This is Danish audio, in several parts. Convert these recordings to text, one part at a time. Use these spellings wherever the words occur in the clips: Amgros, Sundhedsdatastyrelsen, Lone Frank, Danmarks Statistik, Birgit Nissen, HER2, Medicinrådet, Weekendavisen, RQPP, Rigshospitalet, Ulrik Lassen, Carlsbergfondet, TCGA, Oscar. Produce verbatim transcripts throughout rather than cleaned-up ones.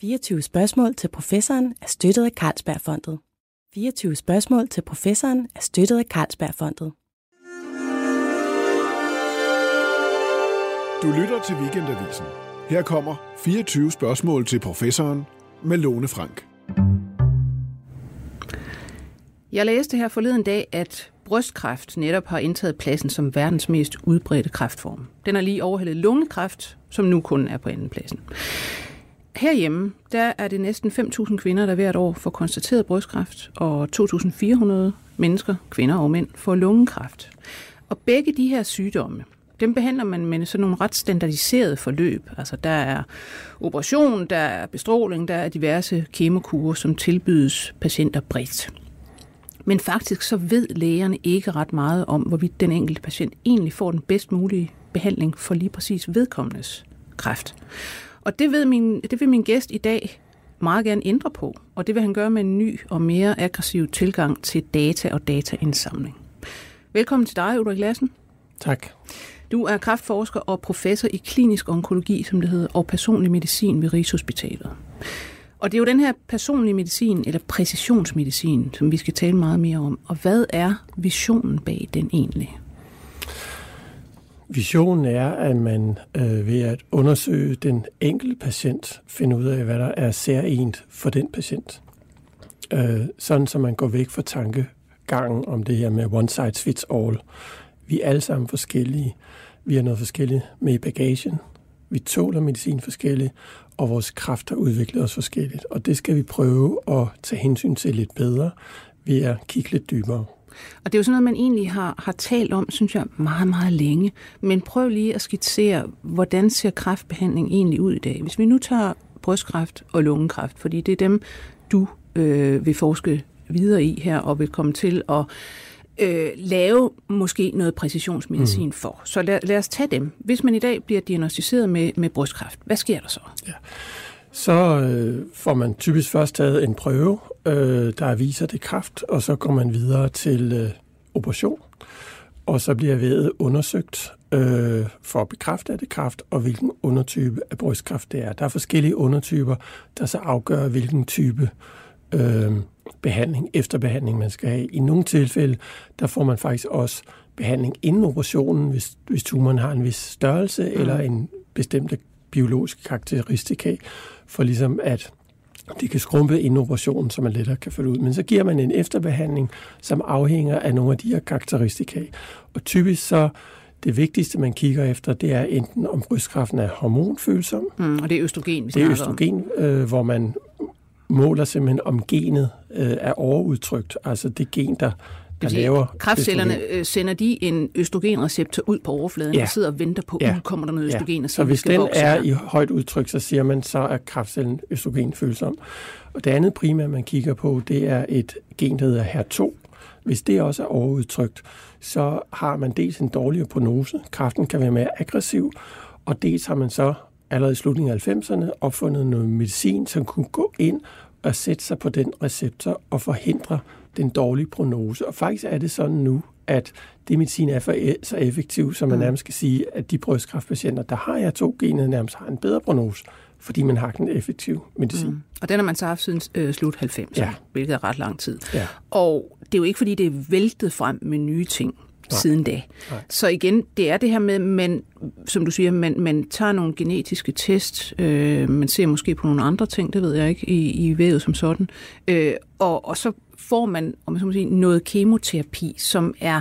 fireogtyve spørgsmål til professoren er støttet af Carlsbergfondet. fireogtyve spørgsmål til professoren er støttet af Carlsbergfondet. Du lytter til Weekendavisen. Her kommer fireogtyve spørgsmål til professoren med Lone Frank. Jeg læste her forleden dag, at brystkræft netop har indtaget pladsen som verdens mest udbredte kræftform. Den har lige overhældet lungekræft, som nu kun er på andenpladsen. Herhjemme, der er det næsten fem tusind kvinder, der hvert år får konstateret brystkræft, og to tusind fire hundrede mennesker, kvinder og mænd, får lungekræft. Og begge de her sygdomme, dem behandler man med sådan nogle ret standardiserede forløb. Altså der er operation, der er bestråling, der er diverse kemokurer, som tilbydes patienter bredt. Men faktisk så ved lægerne ikke ret meget om, hvorvidt den enkelte patient egentlig får den bedst mulige behandling for lige præcis vedkommendes kræft. Og det, ved min, det vil min gæst i dag meget gerne ændre på, og det vil han gøre med en ny og mere aggressiv tilgang til data og dataindsamling. Velkommen til dig, Ulrik Lassen. Tak. Du er kræftforsker og professor i klinisk onkologi, som det hedder, og personlig medicin ved Rigshospitalet. Og det er jo den her personlige medicin, eller præcisionsmedicin, som vi skal tale meget mere om. Og hvad er visionen bag den egentlig? Visionen er, at man øh, ved at undersøge den enkelte patient, finder ud af, hvad der er særligt for den patient. Øh, sådan, så man går væk fra tankegangen om det her med one size fits all. Vi er alle sammen forskellige. Vi har noget forskelligt med i bagagen. Vi tåler medicin forskelligt, og vores kræfter udvikler os forskelligt. Og det skal vi prøve at tage hensyn til lidt bedre ved at kigge lidt dybere. Og det er jo sådan noget, man egentlig har, har talt om, synes jeg, meget, meget længe. Men prøv lige at skitsere, hvordan ser kræftbehandling egentlig ud i dag? Hvis vi nu tager brystkræft og lungekræft, fordi det er dem, du øh, vil forske videre i her og vil komme til at øh, lave måske noget præcisionsmedicin mm. for. Så lad, lad os tage dem. Hvis man i dag bliver diagnostiseret med, med brystkræft, hvad sker der så? Ja. Så øh, får man typisk først taget en prøve, øh, der viser det kræft, og så går man videre til øh, operation, og så bliver vævet undersøgt øh, for at bekræfte, at det kræft, og hvilken undertype af brystkræft det er. Der er forskellige undertyper, der så afgør, hvilken type øh, behandling, efterbehandling man skal have. I nogle tilfælde, der får man faktisk også behandling inden operationen, hvis, hvis tumoren har en vis størrelse mm. eller en bestemt biologiske karakteristika, for ligesom at det kan skrumpe inden operationen, så man lettere kan følge ud. Men så giver man en efterbehandling, som afhænger af nogle af de her karakteristika. Og typisk så, det vigtigste, man kigger efter, det er enten om brystkræften er hormonfølsom. Mm, og det er østrogen, vi snakker om. Det er østrogen, øh, hvor man måler simpelthen, om genet øh, er overudtrykt. Altså det gen, der kræftcellerne sender de en østrogenreceptor ud på overfladen, ja, og sidder og venter på, ja, nu kommer der noget østrogen, ja, og så hvis den vokse er i højt udtryk, så siger man, så er kræftcellen østrogenfølsom. Og det andet primært, man kigger på, det er et gen, der hedder H E R to. Hvis det også er overudtrykt, så har man dels en dårligere prognose, kræften kan være mere aggressiv, og dels har man så allerede i slutningen af halvfemserne opfundet noget medicin, som kunne gå ind og sætte sig på den receptor og forhindre den dårlige prognose. Og faktisk er det sådan nu, at det medicin er for e- så effektiv, som man nærmest kan sige, at de brystkræftpatienter, der har H E R to-genet, nærmest har en bedre prognose, fordi man har den effektive medicin. Mm. Og den har man så haft siden øh, slut halvfemserne, ja, hvilket er ret lang tid. Ja. Og det er jo ikke, fordi det er væltet frem med nye ting siden da. Nej. Så igen, det er det her med, man, som du siger, man, man tager nogle genetiske test, øh, man ser måske på nogle andre ting, det ved jeg ikke, i, i vævet som sådan, øh, og, og så får man, om man så må sige, noget kemoterapi, som er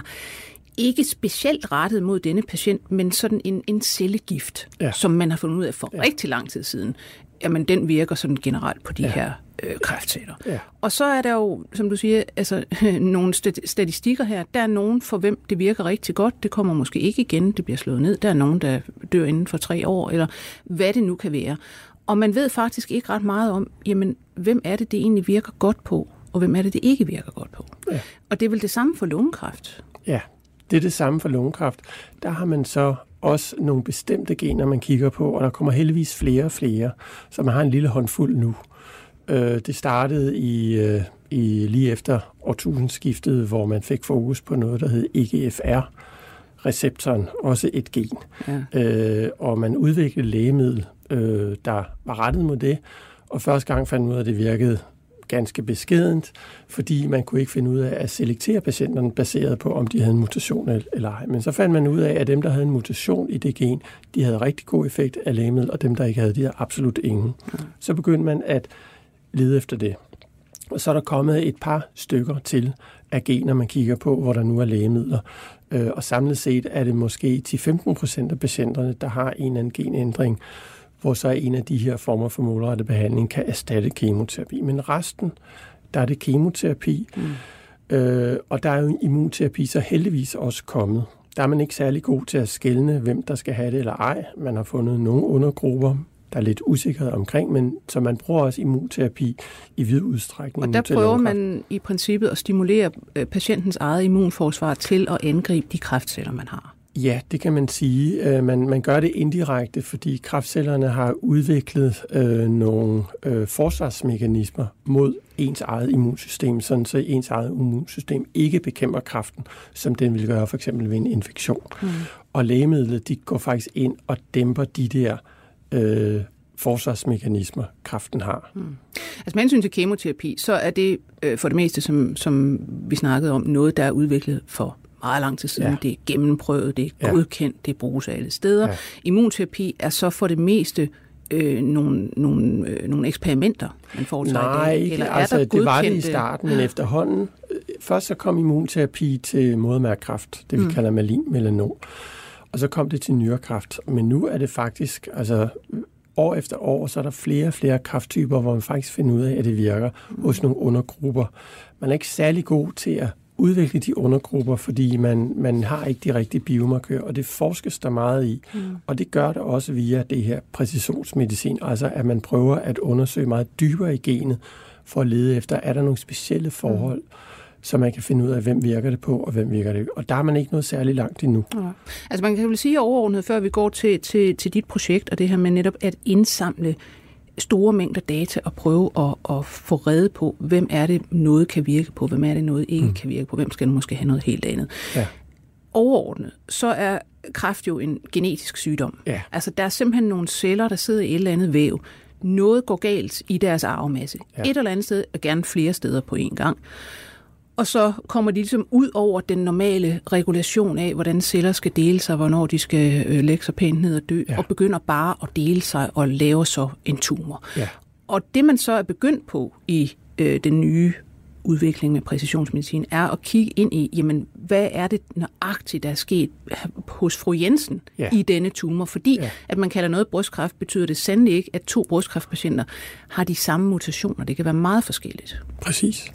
ikke specielt rettet mod denne patient, men sådan en, en cellegift, ja, som man har fundet ud af for, ja, rigtig lang tid siden. Jamen, den virker sådan generelt på de, ja, her øh, kræftceller. Ja. Og så er der jo, som du siger, altså, øh, nogle statistikker her. Der er nogen, for hvem det virker rigtig godt. Det kommer måske ikke igen, det bliver slået ned. Der er nogen, der dør inden for tre år, eller hvad det nu kan være. Og man ved faktisk ikke ret meget om, jamen, hvem er det, det egentlig virker godt på, og hvem er det, det ikke virker godt på. Ja. Og det er vel det samme for lungekræft? Ja, det er det samme for lungekræft. Der har man så også nogle bestemte gener, man kigger på, og der kommer heldigvis flere og flere, så man har en lille håndfuld nu. Det startede i, i lige efter årtusindskiftet, hvor man fik fokus på noget, der hed E G F R-receptoren, også et gen. Ja. Og man udviklede lægemiddel, der var rettet mod det, Og første gang fandt man ud af, at det virkede ganske beskedent, fordi man kunne ikke finde ud af at selektere patienterne baseret på, om de havde en mutation eller ej. Men så fandt man ud af, at dem, der havde en mutation i det gen, de havde rigtig god effekt af lægemiddel, og dem, der ikke havde, de havde absolut ingen. Så begyndte man at lede efter det. Og så er der kommet et par stykker til af gener, man kigger på, hvor der nu er lægemidler. Og samlet set er det måske ti til femten procent af patienterne, der har en eller anden genændring, hvor så en af de her former for målrettet behandling kan erstatte kemoterapi. Men resten, der er det kemoterapi, mm. øh, og der er jo en immunterapi så heldigvis også kommet. Der er man ikke særlig god til at skelne, hvem der skal have det eller ej. Man har fundet nogle undergrupper, der er lidt usikkerhed omkring, men så man bruger også immunterapi i vid udstrækning. Og der prøver man i princippet at stimulere patientens eget immunforsvar til at angribe de kræftceller, man har. Ja, det kan man sige. Man, man gør det indirekte, fordi kræftcellerne har udviklet øh, nogle øh, forsvarsmekanismer mod ens eget immunsystem, sådan så ens eget immunsystem ikke bekæmper kræften, som den ville gøre for eksempel ved en infektion. Mm. Og lægemidlet, de går faktisk ind og dæmper de der øh, forsvarsmekanismer, kræften har. Mm. Altså med hensyn til kemoterapi, så er det øh, for det meste, som, som vi snakkede om, noget, der er udviklet for meget lang tid siden. Ja. Det er gennemprøvet, det er godkendt, ja. Det bruges alle steder. Ja. Immunterapi er så for det meste øh, nogle, nogle, øh, nogle eksperimenter, man foretager. Nej, i det. Eller altså, er der det var det i starten, men efterhånden. Først så kom immunterapi til modermærkræft, det vi mm. kalder malign melanom. Og så kom det til nyrekræft. Men nu er det faktisk, altså år efter år, så er der flere og flere kræfttyper, hvor man faktisk finder ud af, at det virker hos nogle undergrupper. Man er ikke særlig god til at udvikle de undergrupper, fordi man, man har ikke de rigtige biomarkører, og det forskes der meget i. Mm. Og det gør det også via det her præcisionsmedicin, altså at man prøver at undersøge meget dybere i genet, for at lede efter, er der nogle specielle forhold, mm. så man kan finde ud af, hvem virker det på, og hvem virker det. Og der er man ikke noget særlig langt endnu. Ja. Altså man kan vel sige overordnet, før vi går til, til, til dit projekt, og det her med netop at indsamle store mængder data og prøve at, at få rede på, hvem er det, noget kan virke på, hvem er det, noget ikke mm. kan virke på, hvem skal måske have noget helt andet. Ja. Overordnet, så er kræft jo en genetisk sygdom. Ja. Altså, der er simpelthen nogle celler, der sidder i et eller andet væv. Noget går galt i deres arvemasse. Ja. Et eller andet sted, og gerne flere steder på én gang. Og så kommer de ligesom ud over den normale regulation af, hvordan celler skal dele sig, hvornår de skal lægge sig pænt ned og dø, ja. Og begynder bare at dele sig og lave så en tumor. Ja. Og det, man så er begyndt på i øh, den nye udvikling med præcisionsmedicin, er at kigge ind i, jamen, hvad er det nøjagtigt, der er sket hos fru Jensen ja. I denne tumor? Fordi, ja. At man kalder noget brystkræft, betyder det sandelig ikke, at to brystkræftpatienter har de samme mutationer. Det kan være meget forskelligt. Præcis.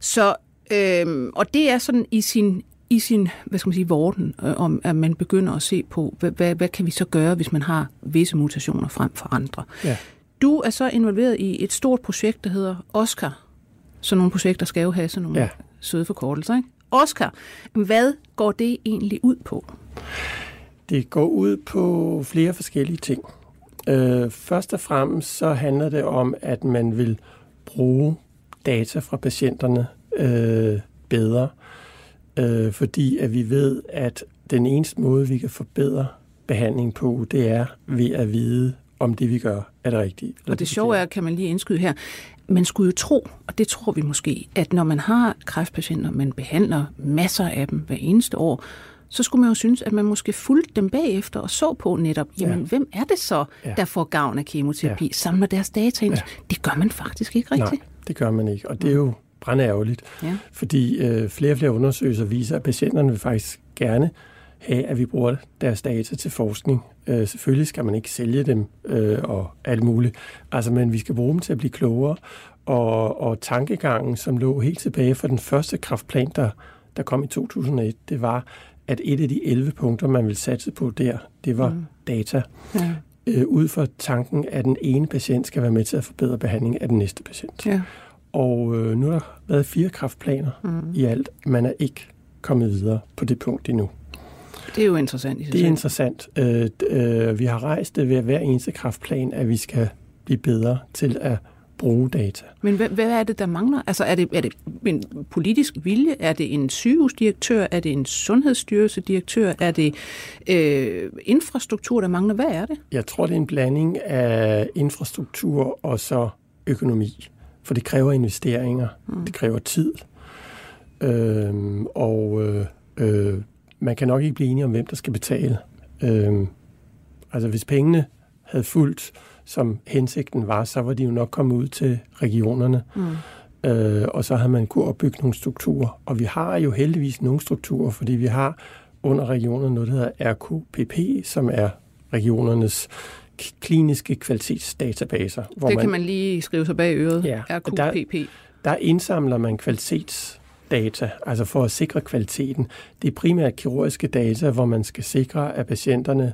Så, øhm, og det er sådan i sin, i sin hvad skal man sige, vorden, øh, om at man begynder at se på, hvad, hvad, hvad kan vi så gøre, hvis man har visse mutationer frem for andre. Ja. Du er så involveret i et stort projekt, der hedder Oscar. Så nogle projekter skal jo have sådan nogle ja. Søde forkortelser, ikke? Oscar, hvad går det egentlig ud på? Det går ud på flere forskellige ting. Øh, først og fremmest så handler det om, at man vil bruge data fra patienterne øh, bedre, øh, fordi at vi ved, at den eneste måde, vi kan forbedre behandling på, det er ved at vide, om det, vi gør, er det rigtige. Og det, det sjove er, kan man lige indskyde her, man skulle jo tro, og det tror vi måske, at når man har kræftpatienter, man behandler masser af dem hver eneste år, så skulle man jo synes, at man måske fulgte dem bagefter og så på netop, jamen, ja. Hvem er det så, ja. Der får gavn af kemoterapi, ja. Samler deres data ind? Ja. Det gør man faktisk ikke rigtigt. Nej. Det gør man ikke, og det er jo brandærgerligt, ja. Fordi øh, flere og flere undersøgelser viser, at patienterne vil faktisk gerne have, at vi bruger deres data til forskning. Øh, selvfølgelig skal man ikke sælge dem øh, og alt muligt, altså, men vi skal bruge dem til at blive klogere, og, og tankegangen, som lå helt tilbage fra den første kræftplan, der, der kom i to tusind og et, det var, at et af de elleve punkter, man ville satse på der, det var mm. data. Ja. Ud fra tanken, at den ene patient skal være med til at forbedre behandlingen af den næste patient. Ja. Og øh, nu har der været fire kræftplaner mm. i alt. Man er ikke kommet videre på det punkt endnu. Det er jo interessant. Det er interessant. Øh, øh, vi har rejst det ved hver eneste kræftplan, at vi skal blive bedre til at bruge data. Men hvad, hvad er det, der mangler? Altså er det, er det en politisk vilje? Er det en sygehusdirektør? Er det en sundhedsstyrelsedirektør? Er det øh, infrastruktur, der mangler? Hvad er det? Jeg tror, det er en blanding af infrastruktur og så økonomi. For det kræver investeringer. Mm. Det kræver tid. Øhm, og øh, øh, man kan nok ikke blive enige om, hvem der skal betale. Øhm, altså hvis pengene havde fulgt, som hensigten var, så var de jo nok kommet ud til regionerne. Mm. Øh, og så har man kunnet opbygge nogle strukturer. Og vi har jo heldigvis nogle strukturer, fordi vi har under regionerne noget, der hedder R Q P P, som er regionernes kliniske kvalitetsdatabaser. Hvor det man, kan man lige skrive sig bag øret. Ja, R Q P P. Der, der indsamler man kvalitetsdata, altså for at sikre kvaliteten. Det er primært kirurgiske data, hvor man skal sikre, at patienterne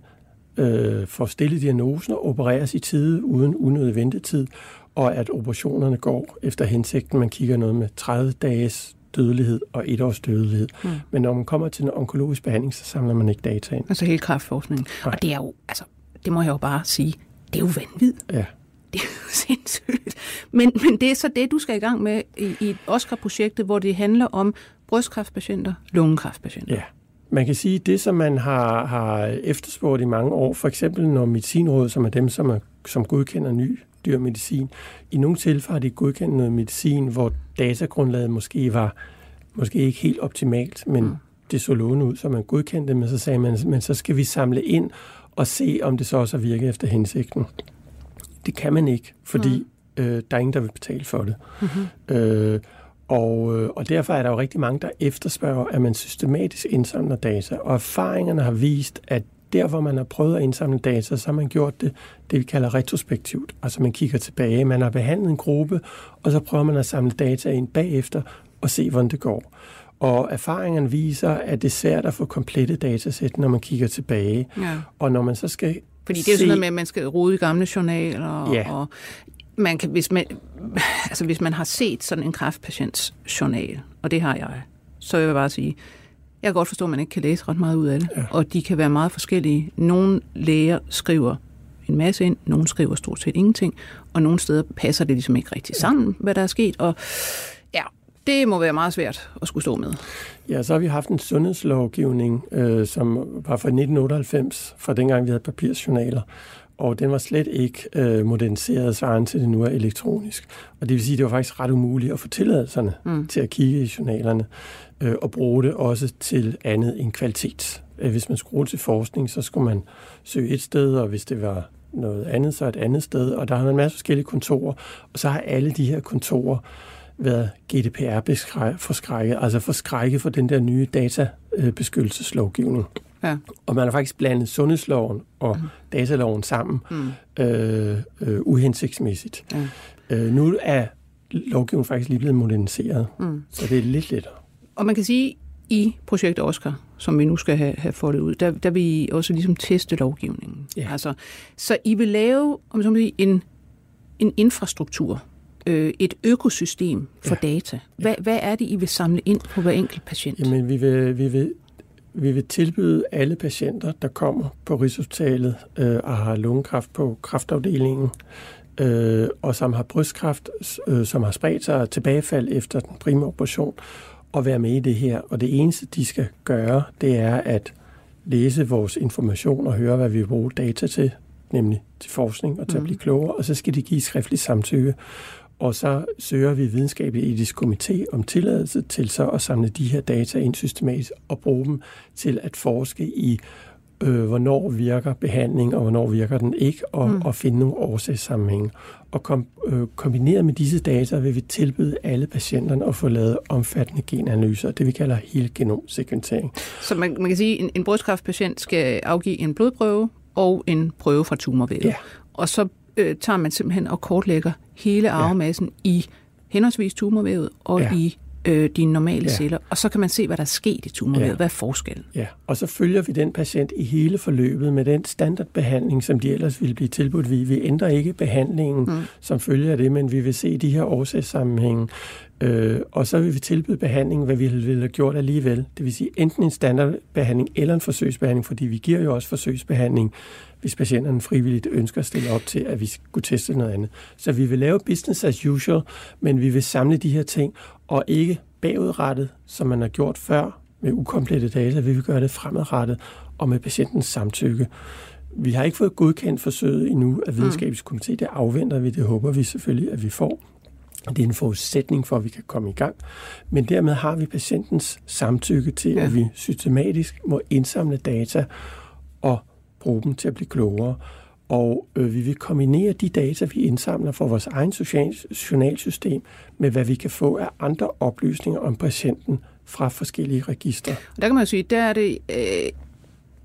Øh, for stille diagnosen og opereres i tide uden unødig ventetid, og at operationerne går efter hensigten. Man kigger noget med tredive dages dødelighed og et års dødelighed. Mm. Men når man kommer til en onkologisk behandling, så samler man ikke data ind. Altså hele kræftforskningen. Og det er jo, altså, det må jeg jo bare sige, det er jo vanvittigt. Ja. Det er jo sindssygt. Men, men det er så det, du skal i gang med i, i Oscar-projektet, hvor det handler om brystkræftpatienter, lungekræftpatienter. Ja. Man kan sige, at det, som man har, har efterspurgt i mange år, for eksempel når Medicinrådet, som er dem, som, er, som godkender ny dyrmedicin, i nogle tilfælde har de godkendt noget medicin, hvor datagrundlaget måske var måske ikke helt optimalt, men mm. det så lovende ud, så man godkendte det, men så sagde man, men så skal vi samle ind og se, om det så også virker efter hensigten. Det kan man ikke, fordi mm. øh, der er ingen, der vil betale for det. Mm-hmm. Øh, Og, og derfor er der jo rigtig mange, der efterspørger, at man systematisk indsamler data. Og erfaringerne har vist, at der, hvor man har prøvet at indsamle data, så har man gjort det, det vi kalder retrospektivt. Altså man kigger tilbage, man har behandlet en gruppe, og så prøver man at samle data ind bagefter og se, hvordan det går. Og erfaringerne viser, at det er svært at få komplette datasæt, når man kigger tilbage. Ja. Og når man så skal Fordi det er jo se... sådan noget med, at man skal rode i gamle journaler ja. og... Man kan, hvis, man, altså hvis man har set sådan en kræftpatients journal, og det har jeg, så vil jeg bare sige, jeg kan godt forstå, at man ikke kan læse ret meget ud af det, ja. og de kan være meget forskellige. Nogle læger skriver en masse ind, nogle skriver stort set ingenting, og nogle steder passer det ligesom ikke rigtig sammen, hvad der er sket, og ja, det må være meget svært at skulle stå med. Ja, så har vi haft en sundhedslovgivning, øh, som var fra nitten otteoghalvfems, fra dengang vi havde papirsjournaler, og den var slet ikke øh, moderniseret svaren til det nu er elektronisk. Og det vil sige, at det var faktisk ret umuligt at få tilladelserne mm. til at kigge i journalerne øh, og bruge det også til andet end kvalitet. Hvis man skulle til forskning, så skulle man søge et sted, og hvis det var noget andet, så et andet sted. Og der har man en masse forskellige kontorer, og så har alle de her kontorer været G D P R-forskrækket, altså forskrækket for den der nye databeskyttelseslovgivning. Ja. Og man har faktisk blandet sundhedsloven og mm. dataloven sammen mm. øh, øh, uhensigtsmæssigt. Mm. Øh, nu er lovgivningen faktisk lige blevet moderniseret, mm. så det er lidt lettere. Og man kan sige, i projekt Oscar, som vi nu skal have, have foldet ud, der, der vil I også ligesom teste lovgivningen. Yeah. Altså, så I vil lave om man siger, en, en infrastruktur, et økosystem for ja. data. Hvad, ja. hvad er det, I vil samle ind på hver enkelt patient? Jamen, vi vil, vi vil, vi vil tilbyde alle patienter, der kommer på Rigshospitalet øh, og har lungekræft på kræftafdelingen, øh, og som har brystkræft, øh, som har spredt sig og tilbagefald efter den primære operation, at være med i det her. Og det eneste, de skal gøre, det er at læse vores information og høre, hvad vi bruger data til, nemlig til forskning og til mm. at blive klogere, og så skal de give skriftligt samtykke. Og så søger vi videnskabelig etisk komité om tilladelse til så at samle de her data ind systematisk og bruge dem til at forske i, øh, hvornår virker behandling, og hvornår virker den ikke, og, mm. og finde nogle årsagssammenhænge. Og kom, øh, kombineret med disse data vil vi tilbyde alle patienterne at få lavet omfattende genanalyser, det vi kalder hele genomsekventering. Så man, man kan sige, at en, en brystkræftpatient skal afgive en blodprøve og en prøve fra tumorvævet. Ja. Og så øh, tager man simpelthen og kortlægger hele arvemassen ja. i henholdsvis tumorvævet og ja. i øh, de normale ja. celler, og så kan man se, hvad der er sket i tumorvævet. Ja. Hvad er forskellen? Ja. Og så følger vi den patient i hele forløbet med den standardbehandling, som de ellers ville blive tilbudt. Vi, vi ændrer ikke behandlingen, mm. som følger det, men vi vil se de her årsagssammenhænge. Øh, og så vil vi tilbyde behandling, hvad vi ville have gjort alligevel. Det vil sige enten en standardbehandling eller en forsøgsbehandling, fordi vi giver jo også forsøgsbehandling, hvis patienterne frivilligt ønsker at stille op til, at vi skulle teste noget andet. Så vi vil lave business as usual, men vi vil samle de her ting, og ikke bagudrettet, som man har gjort før med ukomplette data. Vi vil gøre det fremadrettet og med patientens samtykke. Vi har ikke fået godkendt forsøget endnu af videnskabens komité. Det afventer vi, det håber vi selvfølgelig, at vi får. Det er en forudsætning for, at vi kan komme i gang. Men dermed har vi patientens samtykke til, ja. at vi systematisk må indsamle data og bruge dem til at blive klogere. Og øh, vi vil kombinere de data, vi indsamler fra vores egen social- journalsystem med, hvad vi kan få af andre oplysninger om patienten fra forskellige registre. Og der kan man jo sige, der er det, øh,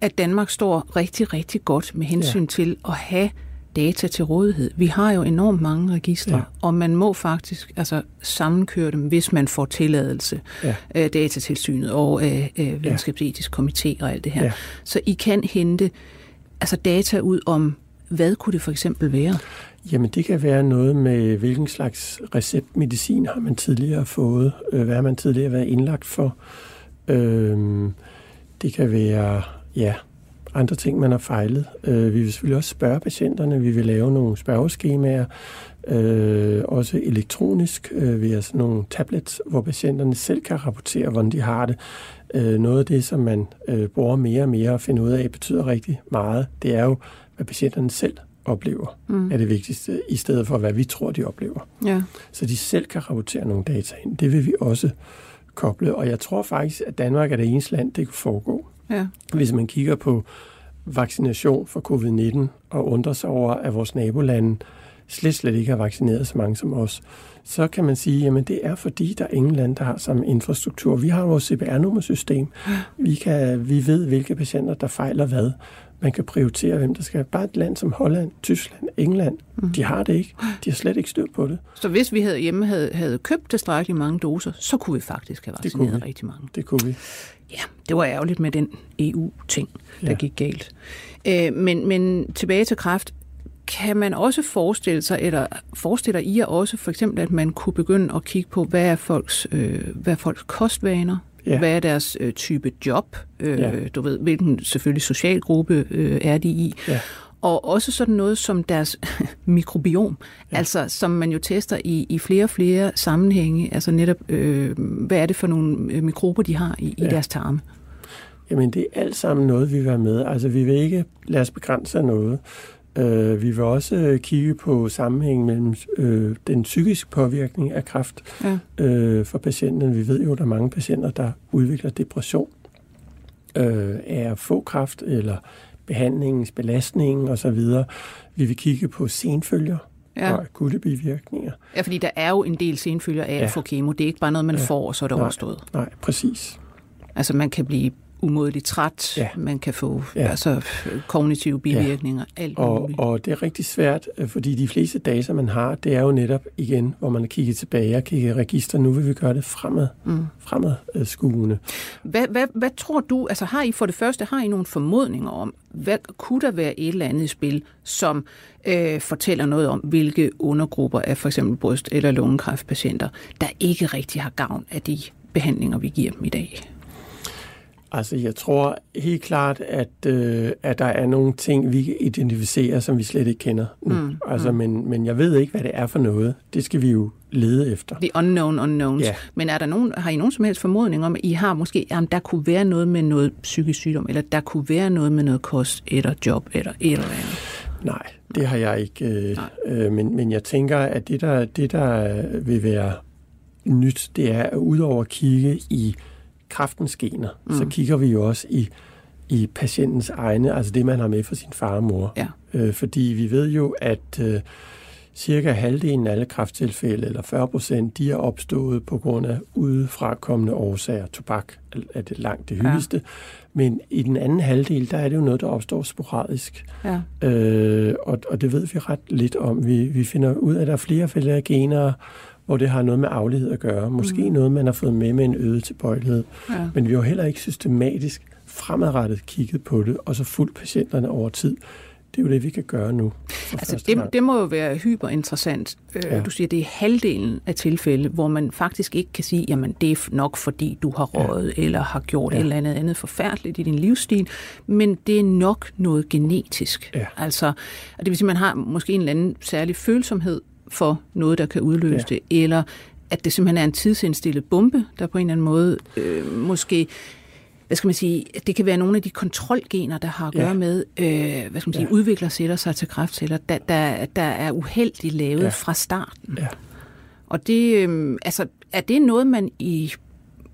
at Danmark står rigtig, rigtig godt med hensyn ja. til at have data til rådighed. Vi har jo enormt mange registre, ja. og man må faktisk altså, sammenkøre dem, hvis man får tilladelse af ja. øh, datatilsynet og øh, øh, videnskabsetisk ja. komité og alt det her. Ja. Så I kan hente altså, data ud om, hvad kunne det for eksempel være? Jamen det kan være noget med, hvilken slags receptmedicin har man tidligere fået, øh, hvad har man tidligere været indlagt for. Øh, det kan være, ja... andre ting, man har fejlet. Øh, vi vil selvfølgelig også spørge patienterne. Vi vil lave nogle spørgeskemaer, øh, også elektronisk, øh, via sådan nogle tablets, hvor patienterne selv kan rapportere, hvordan de har det. Øh, noget af det, som man øh, bruger mere og mere og finder ud af, betyder rigtig meget. Det er jo, hvad patienterne selv oplever, mm. er det vigtigste, i stedet for, hvad vi tror, de oplever. Ja. Så de selv kan rapportere nogle data ind. Det vil vi også koble. Og jeg tror faktisk, at Danmark er det eneste land, det kan foregå. Ja. Hvis man kigger på vaccination for covid nitten og undrer sig over, at vores nabolande slet, slet ikke har vaccineret så mange som os, så kan man sige, jamen det er fordi, der er ingen lande, der har samme infrastruktur. Vi har vores C P R-nummersystem. Vi, kan, vi ved, hvilke patienter, der fejler hvad. Man kan prioritere, hvem der skal. Bare et land som Holland, Tyskland, England, mm. de har det ikke. De har slet ikke styr på det. Så hvis vi havde hjemme havde, havde købt tilstrækkeligt mange doser, så kunne vi faktisk have vaccineret rigtig mange. Det kunne vi. Ja, det var ærgerligt med den E U-ting, der ja. gik galt. Øh, men, men tilbage til kræft. Kan man også forestille sig, eller forestiller I jer også for eksempel, at man kunne begynde at kigge på, hvad er folks, øh, hvad er folks kostvaner? Ja. Hvad er deres øh, type job? Øh, ja. Du ved, hvilken selvfølgelig social gruppe øh, er de i? Ja. Og også sådan noget som deres mikrobiom, ja. altså som man jo tester i, i flere og flere sammenhænge. Altså netop, øh, hvad er det for nogle mikrober, de har i, ja. i deres tarme? Jamen, det er alt sammen noget, vi vil være med. Altså, vi vil ikke lade os begrænse noget. Uh, vi vil også kigge på sammenhængen mellem uh, den psykiske påvirkning af kræft ja. uh, for patienten. Vi ved jo, at der er mange patienter, der udvikler depression uh, af at få kræft, eller behandlingens belastning osv. Vi vil kigge på senfølger ja. og akutte bivirkninger. Ja, fordi der er jo en del senfølger af ja. at få kemo. Det er ikke bare noget, man ja. får, og så er det nej, overstået. Nej, præcis. Altså man kan blive umådeligt træt, ja. man kan få ja. altså, kognitive bivirkninger, ja. alt muligt. Og, og det er rigtig svært, fordi de fleste data, man har, det er jo netop igen, hvor man har kigget tilbage og kigget i register. Nu vil vi gøre det fremad, mm. fremadskuende. Hvad, hvad, hvad tror du, altså har I for det første, har I nogle formodninger om, hvad kunne der være et eller andet spil, som øh, fortæller noget om, hvilke undergrupper af for eksempel bryst- eller lungekræftpatienter, der ikke rigtig har gavn af de behandlinger, vi giver dem i dag? Altså, jeg tror helt klart, at, øh, at der er nogle ting, vi identificerer, som vi slet ikke kender nu. Mm, altså, mm. Men, men jeg ved ikke, hvad det er for noget. Det skal vi jo lede efter. The unknown unknowns. Ja. Men er der nogen, har I nogen som helst formodning om, at I har måske, jamen, der kunne være noget med noget psykisk sygdom, eller der kunne være noget med noget kost, eller job, eller et eller andet? Nej, det har jeg ikke. Øh, øh, men, men jeg tænker, at det der, det, der vil være nyt, det er, at udover at kigge i kræftens gener, mm. så kigger vi jo også i, i patientens egne, altså det, man har med fra sin far og mor. Ja. Øh, fordi vi ved jo, at øh, cirka halvdelen af alle kræfttilfælde, eller fyrre procent, de er opstået på grund af udefrakommende årsager. Tobak er det langt det hyppigste. Ja. Men i den anden halvdel, der er det jo noget, der opstår sporadisk. Ja. Øh, og, og det ved vi ret lidt om. Vi, vi finder ud af, at der er flere fælde af gener, hvor det har noget med aflighed at gøre. Måske mm. noget, man har fået med med en øget tilbøjelighed. Ja. Men vi har heller ikke systematisk fremadrettet kigget på det, og så fulgt patienterne over tid. Det er jo det, vi kan gøre nu. Altså, det, det må jo være hyperinteressant. Ja. Du siger, det er halvdelen af tilfælde, hvor man faktisk ikke kan sige, jamen det er nok fordi, du har røget ja. eller har gjort ja. et eller andet andet forfærdeligt i din livsstil, men det er nok noget genetisk. Ja. Altså, det vil sige, man har måske en eller anden særlig følsomhed for noget, der kan udløse ja. det, eller at det simpelthen er en tidsindstillet bombe, der på en eller anden måde øh, måske... Hvad skal man sige, det kan være nogle af de kontrolgener, der har at gøre ja. med, øh, hvad skal man sige, ja. udvikler sætter sig til kræftceller, der, der, der er uheldigt lavet ja. fra starten. Ja. Og det, øh, altså, er det noget, man i,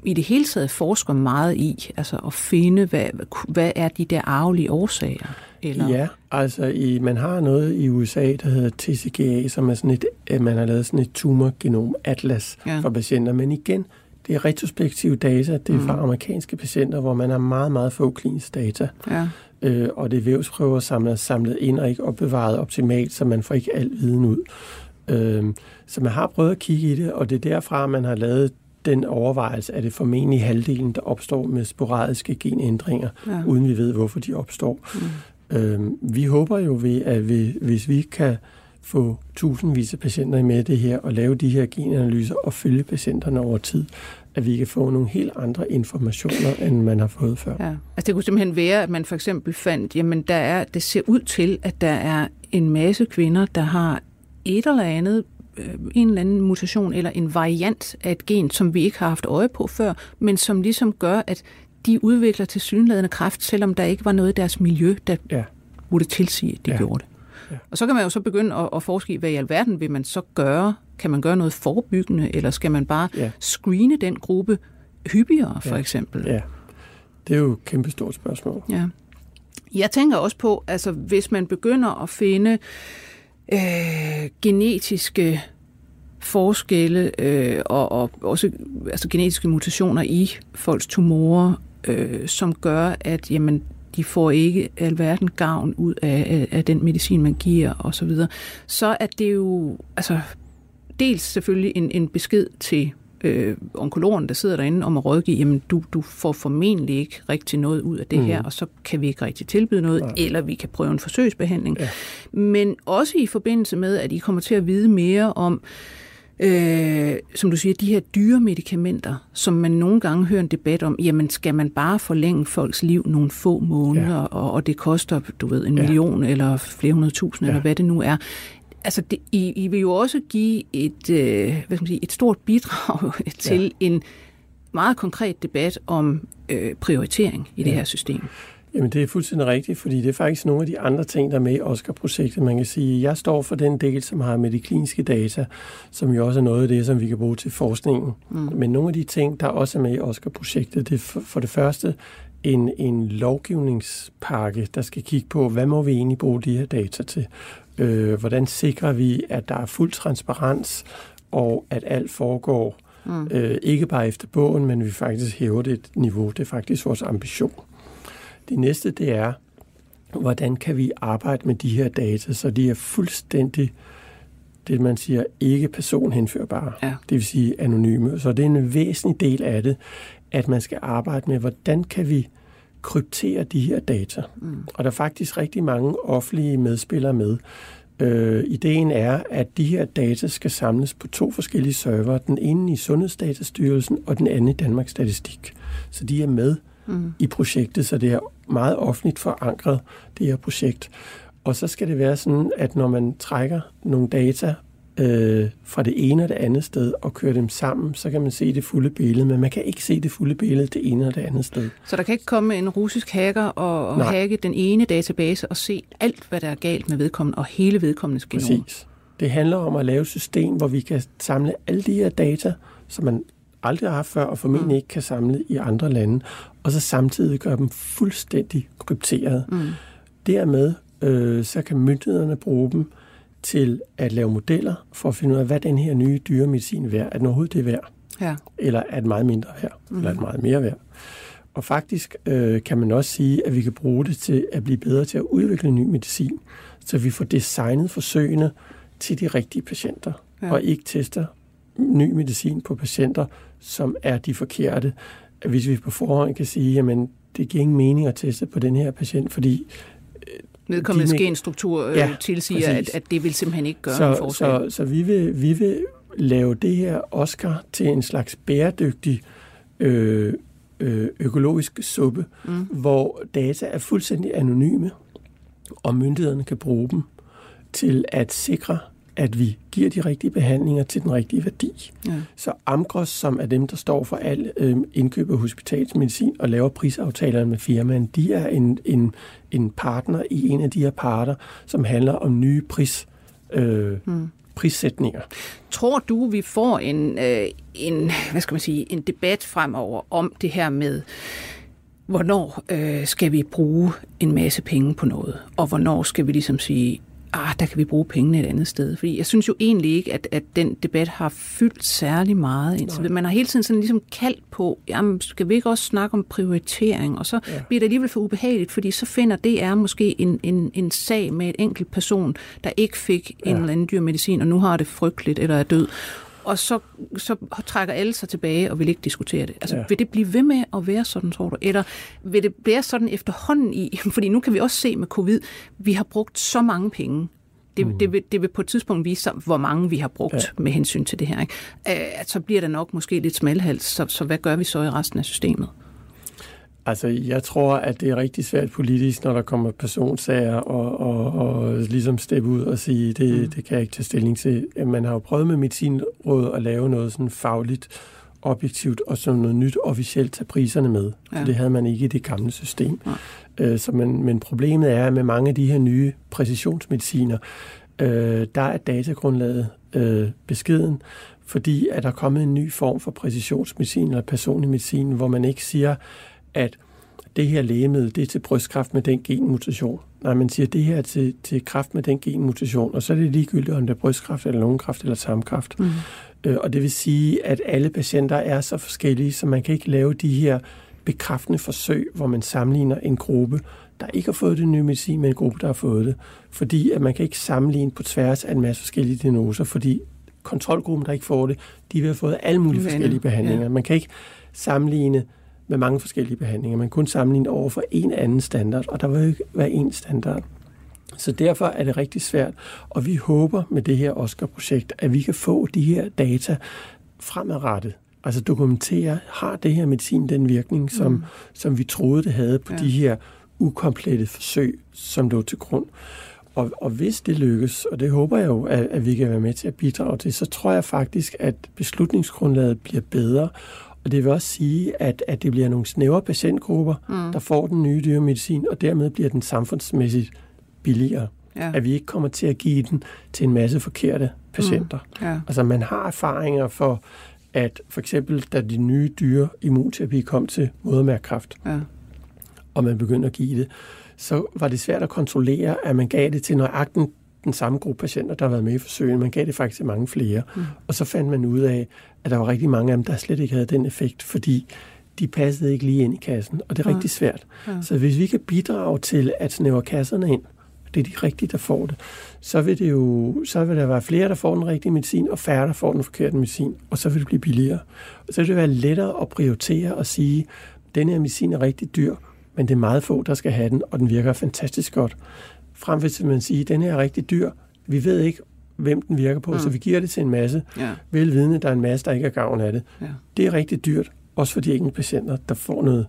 i det hele taget forsker meget i, altså at finde, hvad, hvad er de der arvelige årsager? Eller? Ja, altså i, man har noget i U S A, der hedder T C G A, som er sådan et, man har lavet sådan et tumorgenom-atlas ja. for patienter, men igen, det er retrospektive data, det er mm. fra amerikanske patienter, hvor man har meget, meget få kliniske data. Ja. Øh, og det er vævsprøver samlet, samlet ind og ikke opbevaret optimalt, så man får ikke al viden ud. Øh, så man har prøvet at kigge i det, og det er derfra, man har lavet den overvejelse, at det formentlig halvdelen, der opstår med sporadiske genændringer, ja. uden vi ved, hvorfor de opstår. Mm. Øh, vi håber jo ved, at vi, hvis vi kan få tusindvis af patienter med det her, og lave de her genanalyser og følge patienterne over tid, at vi kan få nogle helt andre informationer, end man har fået før. Ja. Altså det kunne simpelthen være, at man for eksempel fandt, jamen der er, det ser ud til, at der er en masse kvinder, der har et eller andet, en eller anden mutation, eller en variant af et gen, som vi ikke har haft øje på før, men som ligesom gør, at de udvikler tilsyneladende kræft, selvom der ikke var noget i deres miljø, der ja. burde tilsige, at de ja. gjorde det. Ja. Og så kan man jo så begynde at, at forske i, hvad i alverden vil man så gøre? Kan man gøre noget forebyggende, eller skal man bare ja. screene den gruppe hyppigere, for ja. eksempel? Ja, det er jo et kæmpestort spørgsmål. Ja. Jeg tænker også på, altså hvis man begynder at finde øh, genetiske forskelle øh, og, og også altså, genetiske mutationer i folks tumorer, øh, som gør, at jamen, de får ikke alverden gavn ud af, af, af den medicin, man giver osv., så, så er det jo altså, dels selvfølgelig en, en besked til øh, onkologen, der sidder derinde, om at rådgive, jamen du, du får formentlig ikke rigtig noget ud af det mm. her, og så kan vi ikke rigtig tilbyde noget, ja. eller vi kan prøve en forsøgsbehandling. Ja. Men også i forbindelse med, at I kommer til at vide mere om, Øh, som du siger, de her dyre medicamenter, som man nogle gange hører en debat om, jamen skal man bare forlænge folks liv nogle få måneder, ja. og, og det koster, du ved, en ja. million eller flere hundrede tusind, ja. eller hvad det nu er. Altså, det, I, I vil jo også give et, øh, hvad skal man sige, et stort bidrag til ja. en meget konkret debat om øh, prioritering i ja. det her system. Jamen, det er fuldstændig rigtigt, fordi det er faktisk nogle af de andre ting, der er med i Oscar-projektet. Man kan sige, at jeg står for den del, som har med de kliniske data, som jo også er noget af det, som vi kan bruge til forskningen. Mm. Men nogle af de ting, der også er med i Oscar-projektet, det er for det første en, en lovgivningspakke, der skal kigge på, hvad må vi egentlig bruge de her data til? Øh, hvordan sikrer vi, at der er fuld transparens, og at alt foregår mm. øh, ikke bare efter bogen, men vi faktisk hæver det et niveau. Det er faktisk vores ambition. Det næste, det er, hvordan kan vi arbejde med de her data, så de er fuldstændig, det man siger, ikke personhenførbare. Ja. Det vil sige anonyme. Så det er en væsentlig del af det, at man skal arbejde med, hvordan kan vi kryptere de her data. Mm. Og der er faktisk rigtig mange offentlige medspillere med. Øh, ideen er, at de her data skal samles på to forskellige server. Den ene i Sundhedsdatastyrelsen, og den anden i Danmarks Statistik. Så de er med Mm. i projektet, så det er meget offentligt forankret, det her projekt. Og så skal det være sådan, at når man trækker nogle data øh, fra det ene og det andet sted og kører dem sammen, så kan man se det fulde billede, men man kan ikke se det fulde billede det ene og det andet sted. Så der kan ikke komme en russisk hacker og, og hacke den ene database og se alt, hvad der er galt med vedkommende og hele vedkommendes genom. Præcis. Det handler om at lave et system, hvor vi kan samle alle de her data, som man aldrig har haft før, og formentlig ikke kan samle i andre lande, og så samtidig gøre dem fuldstændig krypteret. Mm. Dermed øh, så kan myndighederne bruge dem til at lave modeller for at finde ud af, hvad den her nye dyremedicin er værd. Er den overhovedet det værd? Ja. Eller er den meget mindre værd? Mm. Eller er den meget mere værd? Og faktisk øh, kan man også sige, at vi kan bruge det til at blive bedre til at udvikle ny medicin, så vi får designet forsøgene til de rigtige patienter, ja. og ikke tester ny medicin på patienter, som er de forkerte. Hvis vi på forhånd kan sige, jamen det giver ingen mening at teste på den her patient, fordi medkommende genstruktur øh, ja, tilsiger, at, at det vil simpelthen ikke gøre så, en forskel. Så, så vi, vil, vi vil lave det her Oscar til en slags bæredygtig øh, øh, økologisk suppe, mm. hvor data er fuldstændig anonyme, og myndighederne kan bruge dem til at sikre, at vi giver de rigtige behandlinger til den rigtige værdi. Ja. Så Amgros, som er dem, der står for al øh, indkøb af hospitalsmedicin og laver prisaftalerne med firmaen, de er en, en, en partner i en af de her parter, som handler om nye pris, øh, hmm. prissætninger. Tror du, vi får en, øh, en, hvad skal man sige, en debat fremover om det her med, hvornår øh, skal vi bruge en masse penge på noget, og hvornår skal vi ligesom sige, ah, der kan vi bruge pengene et andet sted. Fordi jeg synes jo egentlig ikke, at, at den debat har fyldt særlig meget indtil. Man har hele tiden sådan ligesom kaldt på, jamen, skal vi ikke også snakke om prioritering? Og så ja. bliver det alligevel for ubehageligt, fordi så finder D R måske en, en, en sag med et enkelt person, der ikke fik ja. en eller anden dyr medicin, og nu har det frygteligt eller er død. Og så, så trækker alle sig tilbage og vil ikke diskutere det. Altså, ja. vil det blive ved med at være sådan, tror du? Eller vil det blive sådan efterhånden i? Fordi nu kan vi også se med covid, vi har brugt så mange penge. Det, mm. det, vil, det vil på et tidspunkt vise sig, hvor mange vi har brugt ja. med hensyn til det her. Ikke? Øh, så bliver der nok måske lidt smalhals, så, så hvad gør vi så i resten af systemet? Altså, jeg tror, at det er rigtig svært politisk, når der kommer personsager, og, og, og ligesom steppe ud og sige, det, mm. det kan jeg ikke tage stilling til. Man har jo prøvet med medicinrådet at lave noget sådan fagligt, objektivt, og som noget nyt officielt tage priserne med. Ja. For det havde man ikke i det gamle system. Ja. Så man, men problemet er, at med mange af de her nye præcisionsmediciner, øh, der er datagrundlaget øh, beskeden, fordi at der er kommet en ny form for præcisionsmedicin eller personlig medicin, hvor man ikke siger, at det her lægemiddel, det er til brystkræft med den genmutation. Nej, man siger, at det her er til, til kræft med den genmutation, og så er det ligegyldigt, om det er brystkræft, eller lungekræft, eller tarmkræft. Mm. Øh, og det vil sige, at alle patienter er så forskellige, så man kan ikke lave de her bekræftende forsøg, hvor man sammenligner en gruppe, der ikke har fået det nye medicin, med en gruppe, der har fået det. Fordi at man kan ikke sammenligne på tværs af en masse forskellige diagnoser, fordi kontrolgruppen, der ikke får det, de vil have fået alle mulige Venner. forskellige behandlinger. Ja. Man kan ikke sammenligne med mange forskellige behandlinger. Man kunne sammenligne over for en anden standard, og der vil jo ikke være én standard. Så derfor er det rigtig svært, og vi håber med det her Oscar-projekt, at vi kan få de her data fremadrettet. Altså dokumentere, har det her medicin den virkning, som, mm. som vi troede, det havde på ja. de her ukomplette forsøg, som lå til grund. Og, og hvis det lykkes, og det håber jeg jo, at, at vi kan være med til at bidrage til, så tror jeg faktisk, at beslutningsgrundlaget bliver bedre. Og det vil også sige, at, at det bliver nogle snævre patientgrupper, mm. der får den nye dyremedicin, og dermed bliver den samfundsmæssigt billigere. Ja. At vi ikke kommer til at give den til en masse forkerte patienter. Mm. Ja. Altså man har erfaringer for, at for eksempel, da de nye dyre immunterapi kom til modermærkræft, ja. og man begyndte at give det, så var det svært at kontrollere, at man gav det til nøjagten den samme gruppe patienter, der har været med i forsøgene. Man gav det faktisk til mange flere. Mm. Og så fandt man ud af, at der var rigtig mange af dem, der slet ikke havde den effekt, fordi de passede ikke lige ind i kassen, og det er ja. rigtig svært. Ja. Så hvis vi kan bidrage til at snævre kasserne ind, og det er de rigtige, der får det, så vil det jo, så vil der være flere, der får den rigtige medicin, og færre, der får den forkerte medicin, og så vil det blive billigere. Og så vil det være lettere at prioritere og sige, den her medicin er rigtig dyr, men det er meget få, der skal have den, og den virker fantastisk godt. Frem for at man siger, at den her er rigtig dyr. Vi ved ikke, hvem den virker på, mm. så vi giver det til en masse. Ja. Velvidende, der er en masse, der ikke har gavn af det. Ja. Det er rigtig dyrt, også for de enkelte patienter, der får noget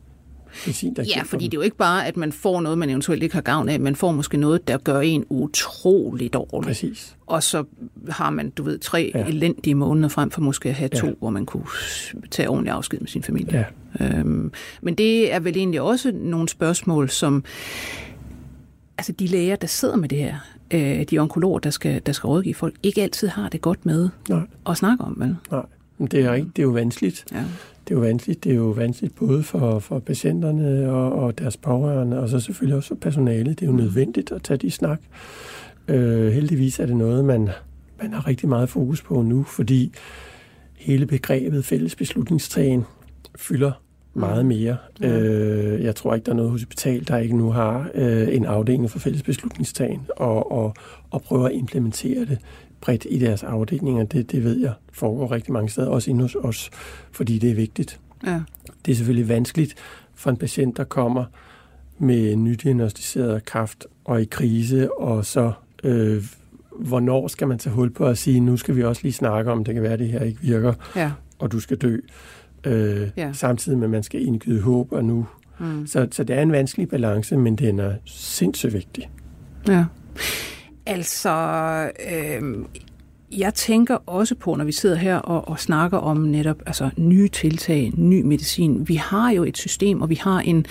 medicin, der ja, fordi det er jo ikke bare, at man får noget, man eventuelt ikke har gavn af. Man får måske noget, der gør en utrolig dårlig. Præcis. Og så har man, du ved, tre ja. elendige måneder frem for måske at have ja. to, hvor man kunne tage ordentlig afsked med sin familie. Ja. Øhm, men det er vel egentlig også nogle spørgsmål, som altså de læger, der sidder med det her, øh, de onkologer, der skal, der skal rådgive folk, ikke altid har det godt med Nej. at snakke om, vel? Nej, men det er, ikke, det er jo vanskeligt. Ja. Det er jo vanskeligt. Det er jo vanskeligt både for, for patienterne og, og deres pårørende, og så selvfølgelig også for personalet. Det er jo nødvendigt at tage de snak. Øh, heldigvis er det noget, man, man har rigtig meget fokus på nu, fordi hele begrebet fælles beslutningstagen fylder meget mere. Ja. Øh, jeg tror ikke, der er noget hospital, der ikke nu har øh, en afdeling for fælles beslutningstagen og, og, og prøver at implementere det bredt i deres afdelinger. Det, det ved jeg foregår rigtig mange steder, også inde hos os, fordi det er vigtigt. Ja. Det er selvfølgelig vanskeligt for en patient, der kommer med nydiagnostiseret kræft og i krise, og så øh, hvornår skal man tage hul på at sige, nu skal vi også lige snakke om, det kan være, at det her ikke virker, ja. og du skal dø. Øh, ja. Samtidig med, at man skal indgyde håb og nu. Mm. Så, så det er en vanskelig balance, men den er sindssygt vigtig. Ja. Altså, øh, jeg tænker også på, når vi sidder her og, og snakker om netop altså, nye tiltag, ny medicin. Vi har jo et system, og vi har en,